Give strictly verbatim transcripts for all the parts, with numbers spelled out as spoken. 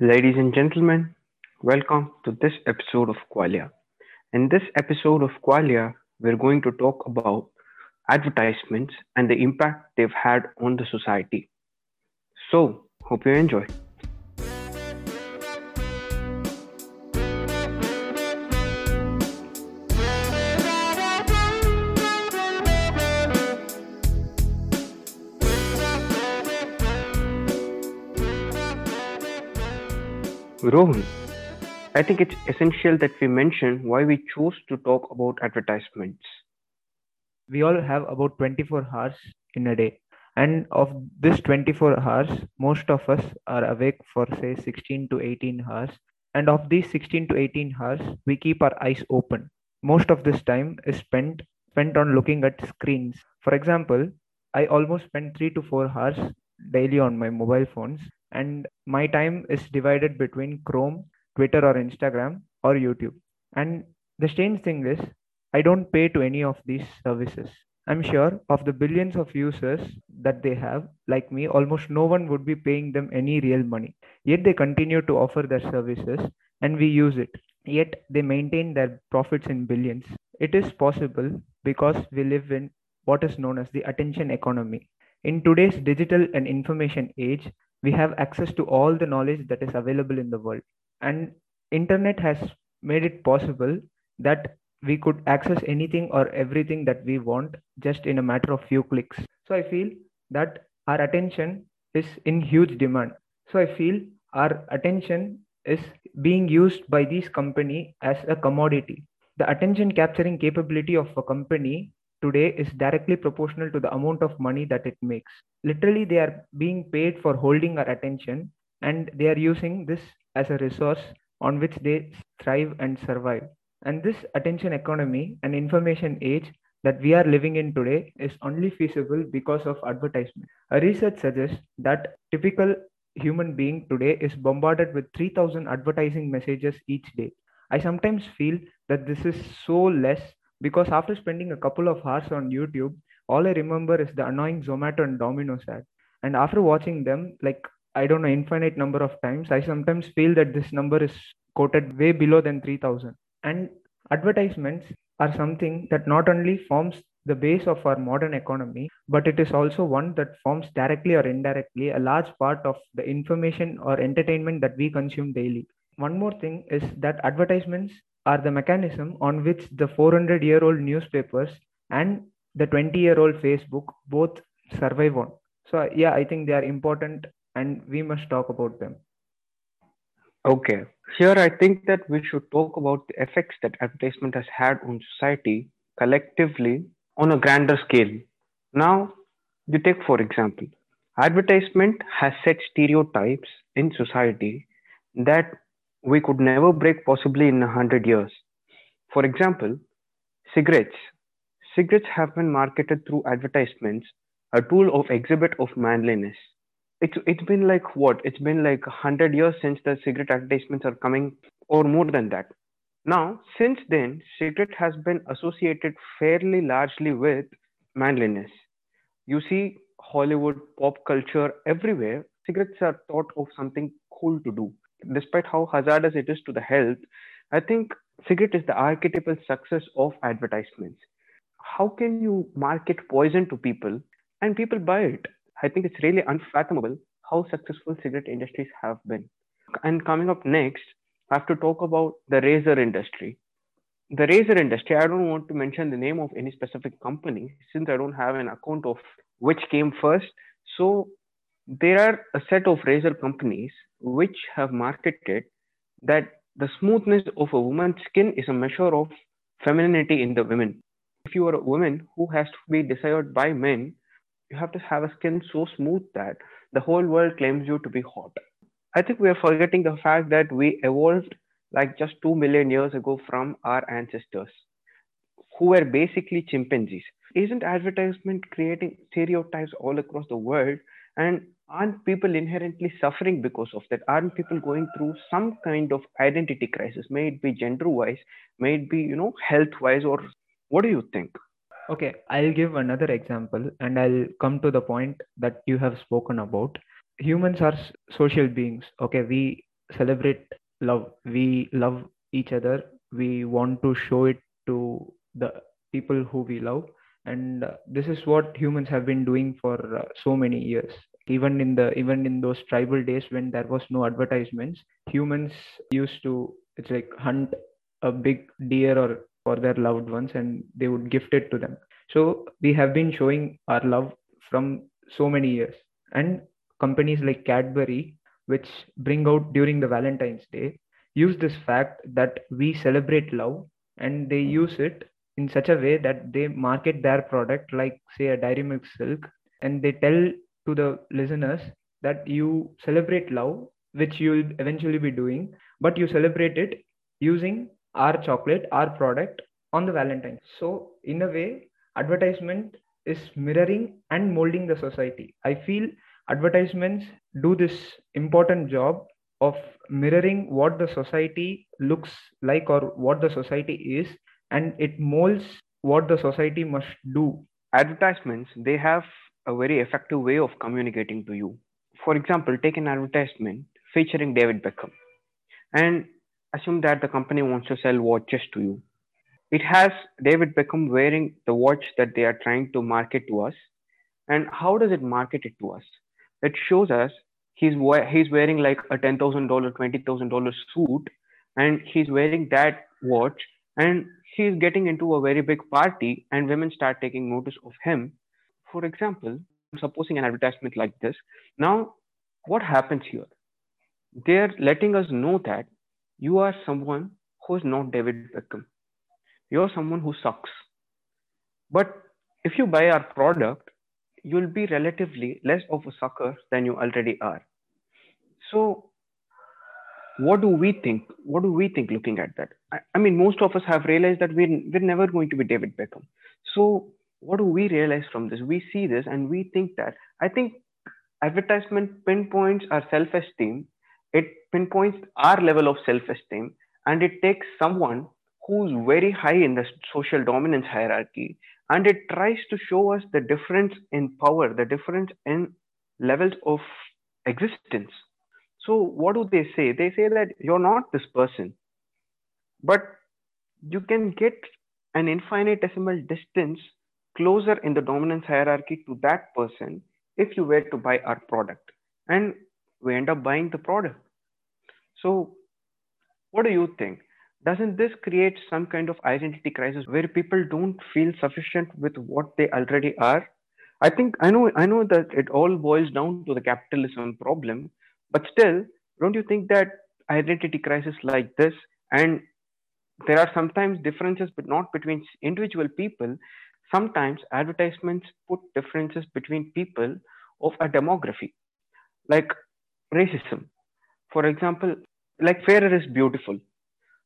Ladies and gentlemen, welcome to this episode of Qualia. In this episode of Qualia, we're going to talk about advertisements and the impact they've had on the society. So, hope you enjoy. Rohan, I think it's essential that we mention why we chose to talk about advertisements. We all have about twenty-four hours in a day, and of this twenty-four hours, most of us are awake for say sixteen to eighteen hours, and of these sixteen to eighteen hours, we keep our eyes open. Most of this time is spent, spent on looking at screens. For example, I almost spend three to four hours daily on my mobile phones, and my time is divided between Chrome, Twitter or Instagram or YouTube. And the strange thing is, I don't pay to any of these services. I'm sure of the billions of users that they have, like me, almost no one would be paying them any real money. Yet they continue to offer their services and we use it. Yet they maintain their profits in billions. It is possible because we live in what is known as the attention economy. In today's digital and information age, we have access to all the knowledge that is available in the world. And internet has made it possible that we could access anything or everything that we want just in a matter of few clicks. So I feel that our attention is in huge demand. So I feel our attention is being used by these companies as a commodity. The attention capturing capability of a company today is directly proportional to the amount of money that it makes. Literally, they are being paid for holding our attention, and they are using this as a resource on which they thrive and survive. And this attention economy and information age that we are living in today is only feasible because of advertisement. A research suggests that typical human being today is bombarded with three thousand advertising messages each day. I sometimes feel that this is so less because after spending a couple of hours on YouTube, all I remember is the annoying Zomato and Domino's ad. And after watching them, like, I don't know, infinite number of times, I sometimes feel that this number is quoted way below than three thousand. And advertisements are something that not only forms the base of our modern economy, but it is also one that forms directly or indirectly a large part of the information or entertainment that we consume daily. One more thing is that advertisements are the mechanism on which the four hundred year old newspapers and the twenty year old Facebook both survive on. So yeah, I think they are important and we must talk about them. Okay, here I think that we should talk about the effects that advertisement has had on society collectively on a grander scale. Now, you take for example, advertisement has set stereotypes in society that we could never break possibly in a hundred years. For example, cigarettes. Cigarettes have been marketed through advertisements, a tool of exhibit of manliness. It's It's been like what? It's been like a hundred years since the cigarette advertisements are coming, or more than that. Now, since then, cigarette has been associated fairly largely with manliness. You see Hollywood, pop culture, everywhere, cigarettes are thought of something cool to do. Despite how hazardous it is to the health, I think cigarette is the archetypal success of advertisements. How can you market poison to people and people buy it? I think it's really unfathomable how successful cigarette industries have been. And coming up next, I have to talk about the razor industry. The razor industry, I don't want to mention the name of any specific company since I don't have an account of which came first. So there are a set of razor companies which have marketed that the smoothness of a woman's skin is a measure of femininity in the women. If you are a woman who has to be desired by men, you have to have a skin so smooth that the whole world claims you to be hot. I think we are forgetting the fact that we evolved like just two million years ago from our ancestors, who were basically chimpanzees. Isn't advertisement creating stereotypes all across the world? And aren't people inherently suffering because of that? Aren't people going through some kind of identity crisis? May it be gender-wise, may it be, you know, health-wise, or what do you think? Okay, I'll give another example and I'll come to the point that you have spoken about. Humans are social beings. Okay, we celebrate love. We love each other. We want to show it to the people who we love. And uh, this is what humans have been doing for uh, so many years. Even in the even in those tribal days when there was no advertisements, humans used to it's like hunt a big deer or for their loved ones, and they would gift it to them. So we have been showing our love from so many years. And companies like Cadbury, which bring out during the Valentine's Day, use this fact that we celebrate love, and they use it in such a way that they market their product like, say, a Dairy Milk Silk, and they tell to the listeners that you celebrate love, which you'll eventually be doing, but you celebrate it using our chocolate, our product on the Valentine's. So in a way, advertisement is mirroring and molding the society. I feel advertisements do this important job of mirroring what the society looks like or what the society is, and it molds what the society must do. Advertisements, they have a very effective way of communicating to you. For example, take an advertisement featuring David Beckham and assume that the company wants to sell watches to you. It has David Beckham wearing the watch that they are trying to market to us. And how does it market it to us? It shows us he's, he's wearing like a ten thousand dollars, twenty thousand dollars suit, and he's wearing that watch, and he's getting into a very big party, and women start taking notice of him. For example, supposing an advertisement like this, now what happens here? They're letting us know that you are someone who's not David Beckham. You're someone who sucks. But if you buy our product, you'll be relatively less of a sucker than you already are. So what do we think? What do we think looking at that? I, I mean, most of us have realized that we're, we're never going to be David Beckham. So what do we realize from this? We see this and we think that. I think advertisement pinpoints our self-esteem. It pinpoints our level of self-esteem, and it takes someone who's very high in the social dominance hierarchy, and it tries to show us the difference in power, the difference in levels of existence. So what do they say? They say that you're not this person, but you can get an infinitesimal distance closer in the dominance hierarchy to that person if you were to buy our product. And we end up buying the product. So what do you think? Doesn't this create some kind of identity crisis where people don't feel sufficient with what they already are? I think, I know, I know that it all boils down to the capitalism problem, but still, don't you think that identity crisis like this, and there are sometimes differences, but not between individual people, sometimes advertisements put differences between people of a demography, like racism. For example, like fairer is beautiful.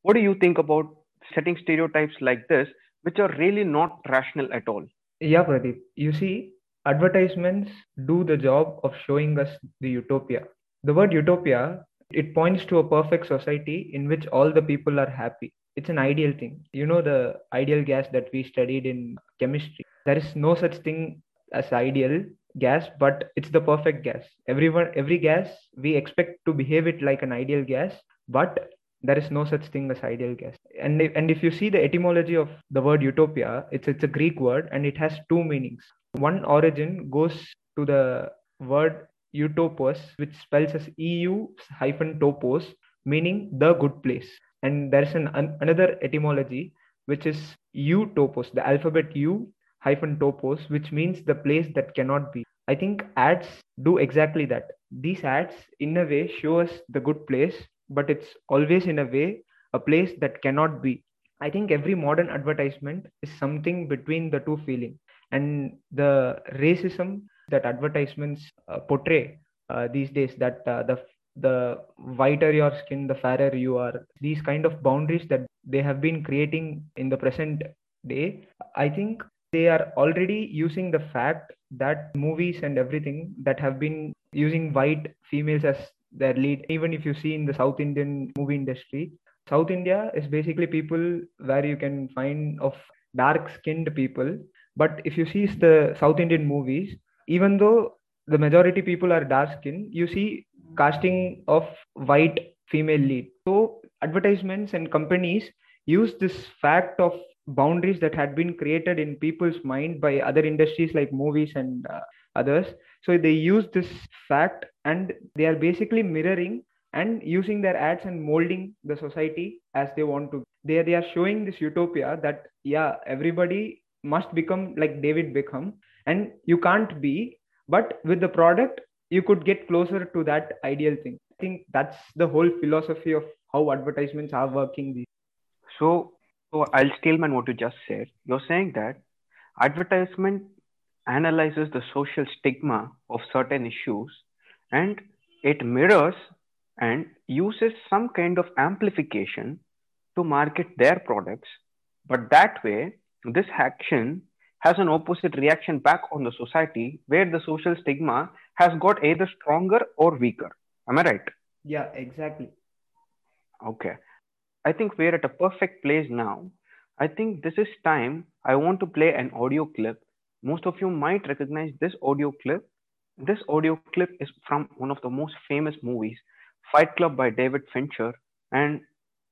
What do you think about setting stereotypes like this, which are really not rational at all? Yeah, Pradeep. You see, advertisements do the job of showing us the utopia. The word utopia, it points to a perfect society in which all the people are happy. It's an ideal thing. You know, the ideal gas that we studied in chemistry. There is no such thing as ideal gas, but it's the perfect gas. Everyone, every gas, we expect to behave it like an ideal gas, but there is no such thing as ideal gas. And if, and if you see the etymology of the word utopia, it's, it's a Greek word, and it has two meanings. One origin goes to the word utopos, which spells as E U hyphen topos, meaning the good place. And there's an, an, another etymology, which is eutopos, the alphabet U hyphen topos, which means the place that cannot be. I think ads do exactly that. These ads, in a way, show us the good place, but it's always, in a way, a place that cannot be. I think every modern advertisement is something between the two feelings. And the racism that advertisements uh, portray uh, these days, that uh, the the whiter your skin, the fairer you are, these kind of boundaries that they have been creating in the present day, I think they are already using the fact that movies and everything that have been using white females as their lead. Even if you see in the South Indian movie industry, South India is basically people where you can find of dark-skinned people. But if you see the South Indian movies, even though the majority people are dark-skinned, you see casting of white female lead. So advertisements and companies use this fact of boundaries that had been created in people's mind by other industries like movies and uh, others. So they use this fact and they are basically mirroring and using their ads and molding the society as they want to. They, they are showing this utopia that, yeah, everybody must become like David Beckham, and you can't be, but with the product, you could get closer to that ideal thing. I think that's the whole philosophy of how advertisements are working these. So, so I'll steelman what you just said. You're saying that advertisement analyzes the social stigma of certain issues and it mirrors and uses some kind of amplification to market their products. But that way, this action has an opposite reaction back on the society where the social stigma has got either stronger or weaker. Am I right? Yeah, exactly. Okay. I think we're at a perfect place now. I think this is time. I want to play an audio clip. Most of you might recognize this audio clip. This audio clip is from one of the most famous movies, Fight Club by David Fincher. And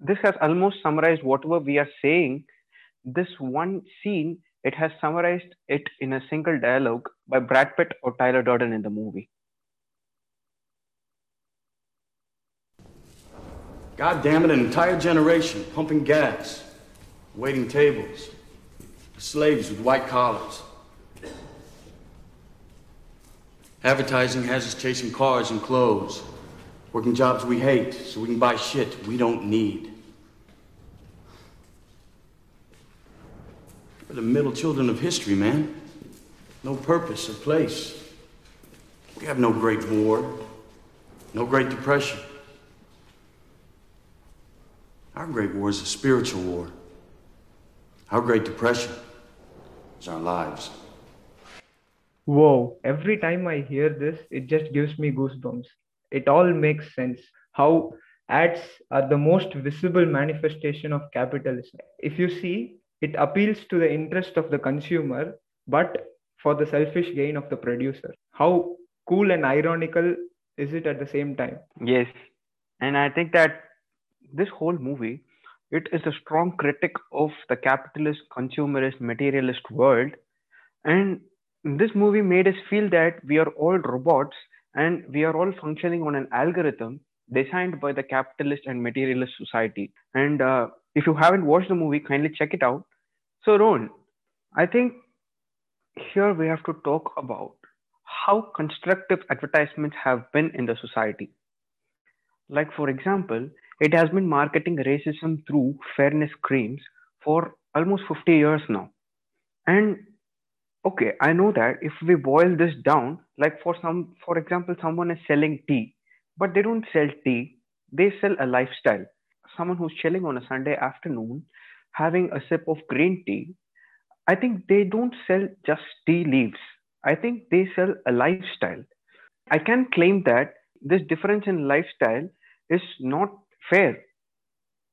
this has almost summarized whatever we are saying. This one scene, it has summarized it in a single dialogue by Brad Pitt or Tyler Durden in the movie. God damn it, an entire generation pumping gas, waiting tables, slaves with white collars. Advertising has us chasing cars and clothes, working jobs we hate so we can buy shit we don't need. We're the middle children of history, man. No purpose or place. We have no Great War, no Great Depression. Our Great War is a spiritual war. Our Great Depression is our lives. Whoa, every time I hear this, it just gives me goosebumps. It all makes sense. How ads are the most visible manifestation of capitalism. If you see, it appeals to the interest of the consumer, but for the selfish gain of the producer. How cool and ironical is it at the same time? Yes. And I think that this whole movie, it is a strong critic of the capitalist, consumerist, materialist world. And this movie made us feel that we are all robots and we are all functioning on an algorithm designed by the capitalist and materialist society. And uh, if you haven't watched the movie, kindly check it out. So Ron, I think here we have to talk about how constructive advertisements have been in the society. Like for example, it has been marketing racism through fairness creams for almost fifty years now. And okay, I know that if we boil this down, like for some, for example, someone is selling tea, but they don't sell tea, they sell a lifestyle. Someone who's chilling on a Sunday afternoon, having a sip of green tea, I think they don't sell just tea leaves. I think they sell a lifestyle. I can claim that this difference in lifestyle is not fair.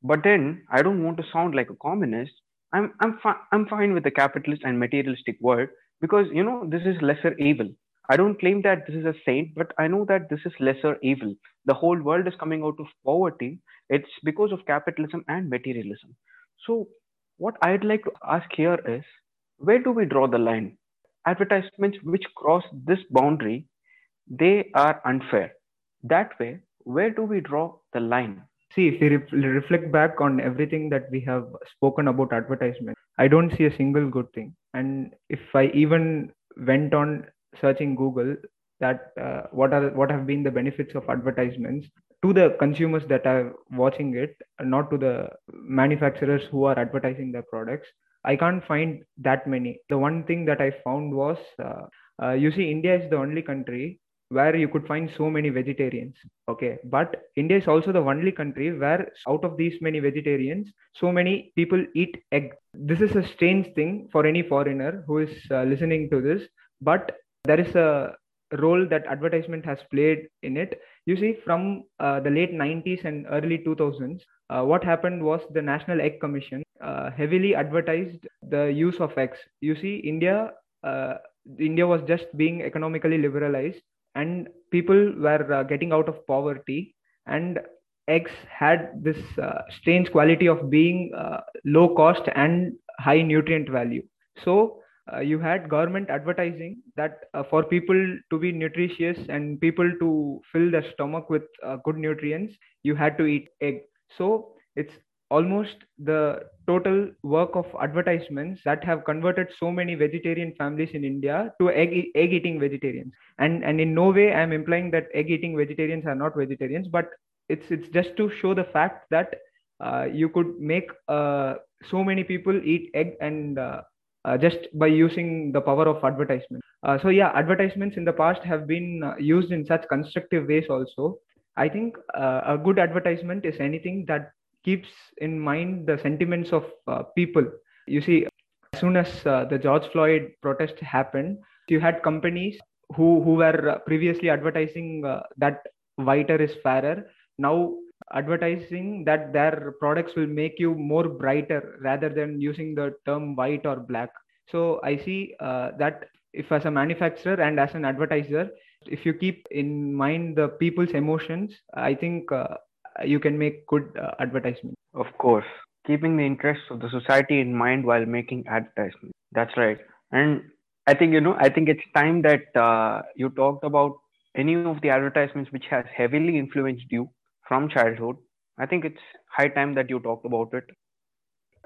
But then I don't want to sound like a communist. I'm I'm fi- I'm fine with the capitalist and materialistic world because, you know, this is lesser evil. I don't claim that this is a saint, but I know that this is lesser evil. The whole world is coming out of poverty. It's because of capitalism and materialism. So what I'd like to ask here is, where do we draw the line? Advertisements which cross this boundary, they are unfair. That way, where do we draw the line? See, if we re- reflect back on everything that we have spoken about advertisement, I don't see a single good thing. And if I even went on searching Google that uh, what are what have been the benefits of advertisements to the consumers that are watching it, not to the manufacturers who are advertising their products, I can't find that many. The one thing that I found was, uh, uh, you see, India is the only country where you could find so many vegetarians, okay? But India is also the only country where out of these many vegetarians, so many people eat egg. This is a strange thing for any foreigner who is uh, listening to this, but there is a role that advertisement has played in it. You see, from uh, the late nineties and early two thousands, uh, what happened was the National Egg Commission uh, heavily advertised the use of eggs. You see, India, uh, India was just being economically liberalized, and people were uh, getting out of poverty, and eggs had this uh, strange quality of being uh, low cost and high nutrient value. So uh, you had government advertising that uh, for people to be nutritious and people to fill their stomach with uh, good nutrients, you had to eat egg. So it's almost the total work of advertisements that have converted so many vegetarian families in India to egg, egg eating vegetarians. And, and in no way I'm implying that egg eating vegetarians are not vegetarians, but it's, it's just to show the fact that uh, you could make uh, so many people eat egg and uh, uh, just by using the power of advertisement. Uh, so yeah, advertisements in the past have been uh, used in such constructive ways also. I think uh, a good advertisement is anything that keeps in mind the sentiments of uh, people. You see, as soon as uh, the George Floyd protest happened, you had companies who, who were previously advertising uh, that whiter is fairer, now advertising that their products will make you more brighter rather than using the term white or black. So I see uh, that if as a manufacturer and as an advertiser, if you keep in mind the people's emotions, I think uh, you can make good uh, advertisement. Of course, keeping the interests of the society in mind while making advertisement. That's right. And I think, you know, I think it's time that uh, you talked about any of the advertisements which has heavily influenced you from childhood. I think it's high time that you talked about it.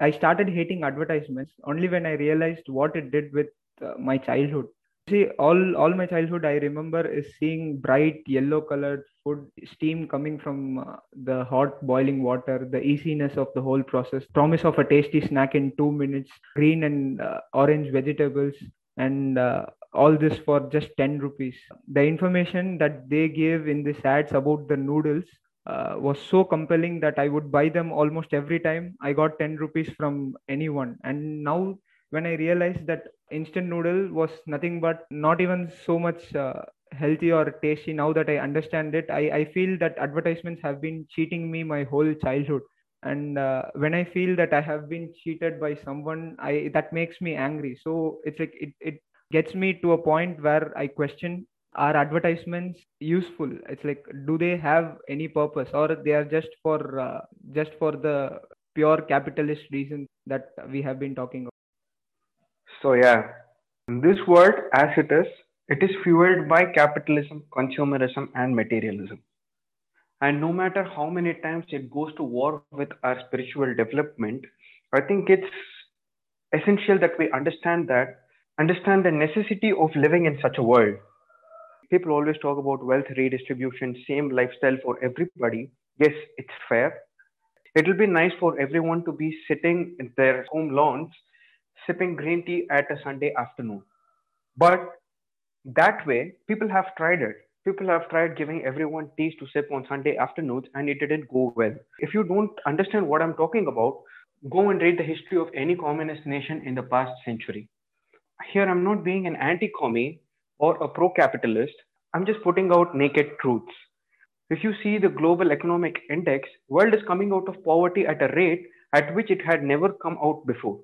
I started hating advertisements only when I realized what it did with uh, my childhood. See, all, all my childhood I remember is seeing bright yellow colored food, steam coming from uh, the hot boiling water, the easiness of the whole process, promise of a tasty snack in two minutes, green and uh, orange vegetables, and uh, all this for just ten rupees. The information that they gave in these ads about the noodles uh, was so compelling that I would buy them almost every time I got ten rupees from anyone. And now when I realized that instant noodle was nothing but not even so much uh, healthy or tasty, now that I understand it, I, I feel that advertisements have been cheating me my whole childhood. And uh, when I feel that I have been cheated by someone, I that makes me angry. So it's like it, it gets me to a point where I question, are advertisements useful? It's like, do they have any purpose, or they are just for uh, just for the pure capitalist reason that we have been talking about? So yeah, this world as it is, it is fueled by capitalism, consumerism and materialism. And no matter how many times it goes to war with our spiritual development, I think it's essential that we understand that, understand the necessity of living in such a world. People always talk about wealth redistribution, same lifestyle for everybody. Yes, it's fair. It'll be nice for everyone to be sitting in their home lawns sipping green tea at a Sunday afternoon. But that way, people have tried it. People have tried giving everyone teas to sip on Sunday afternoons, and it didn't go well. If you don't understand what I'm talking about, go and read the history of any communist nation in the past century. Here, I'm not being an anti-commie or a pro-capitalist. I'm just putting out naked truths. If you see the global economic index, world is coming out of poverty at a rate at which it had never come out before.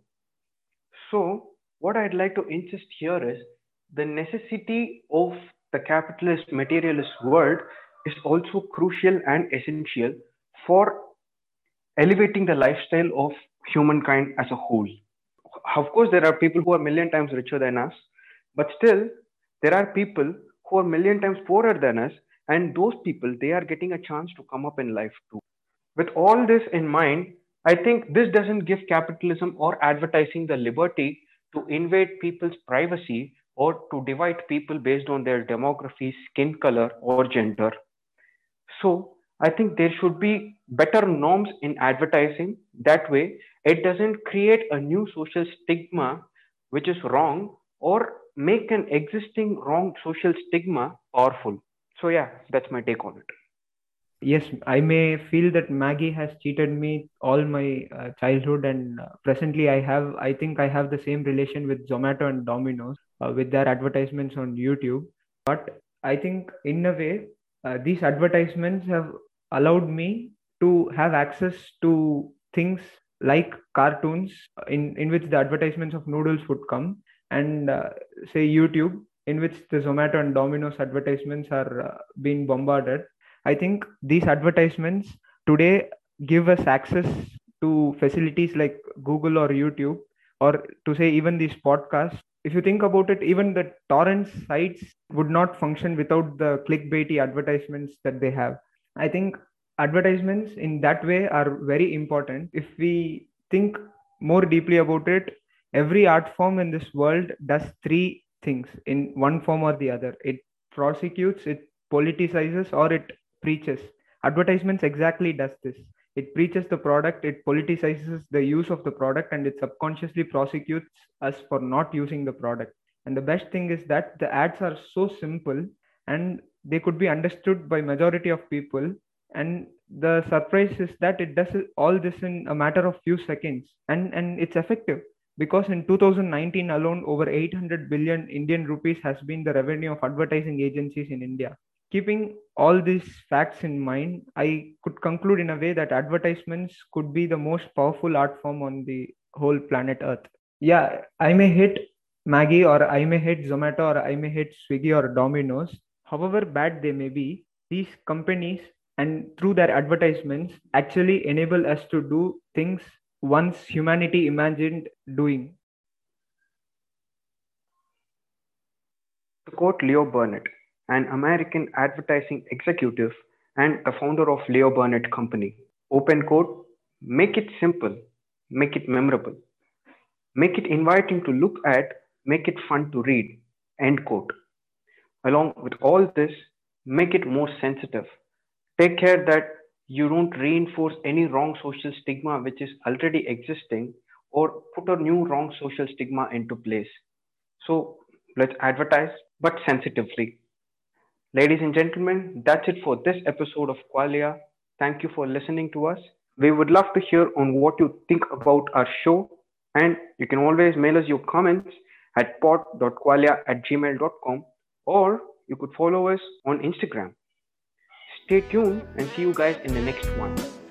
So what I'd like to insist here is the necessity of the capitalist materialist world is also crucial and essential for elevating the lifestyle of humankind as a whole. Of course, there are people who are a million times richer than us, but still there are people who are a million times poorer than us, and those people, they are getting a chance to come up in life too. With all this in mind, I think this doesn't give capitalism or advertising the liberty to invade people's privacy or to divide people based on their demography, skin color, or gender. So I think there should be better norms in advertising. That way, it doesn't create a new social stigma, which is wrong, or make an existing wrong social stigma powerful. So yeah, that's my take on it. Yes, I may feel that Maggi has cheated me all my uh, childhood, and uh, presently I have, I think I have the same relation with Zomato and Domino's uh, with their advertisements on YouTube. But I think in a way, uh, these advertisements have allowed me to have access to things like cartoons in, in which the advertisements of noodles would come, and uh, say YouTube, in which the Zomato and Domino's advertisements are uh, being bombarded. I think these advertisements today give us access to facilities like Google or YouTube, or to say even these podcasts. If you think about it, even the torrent sites would not function without the clickbaity advertisements that they have. I think advertisements in that way are very important. If we think more deeply about it, every art form in this world does three things in one form or the other. It prosecutes, it politicizes, or it preaches. Advertisements exactly does this. It preaches the product, it politicizes the use of the product, and it subconsciously prosecutes us for not using the product. And the best thing is that the ads are so simple and they could be understood by majority of people. And the surprise is that it does all this in a matter of few seconds. And, and it's effective because in two thousand nineteen alone, over eight hundred billion Indian rupees has been the revenue of advertising agencies in India. Keeping all these facts in mind, I could conclude in a way that advertisements could be the most powerful art form on the whole planet Earth. Yeah, I may hate Maggi or I may hate Zomato or I may hate Swiggy or Domino's. However bad they may be, these companies and through their advertisements actually enable us to do things once humanity imagined doing. To quote Leo Burnett, an American advertising executive and the founder of Leo Burnett Company. Open quote, make it simple, make it memorable, make it inviting to look at, make it fun to read, end quote. Along with all this, make it more sensitive. Take care that you don't reinforce any wrong social stigma which is already existing or put a new wrong social stigma into place. So let's advertise, but sensitively. Ladies and gentlemen, that's it for this episode of Qualia. Thank you for listening to us. We would love to hear on what you think about our show. And you can always mail us your comments at pod dot qualia at gmail dot com, or you could follow us on Instagram. Stay tuned and see you guys in the next one.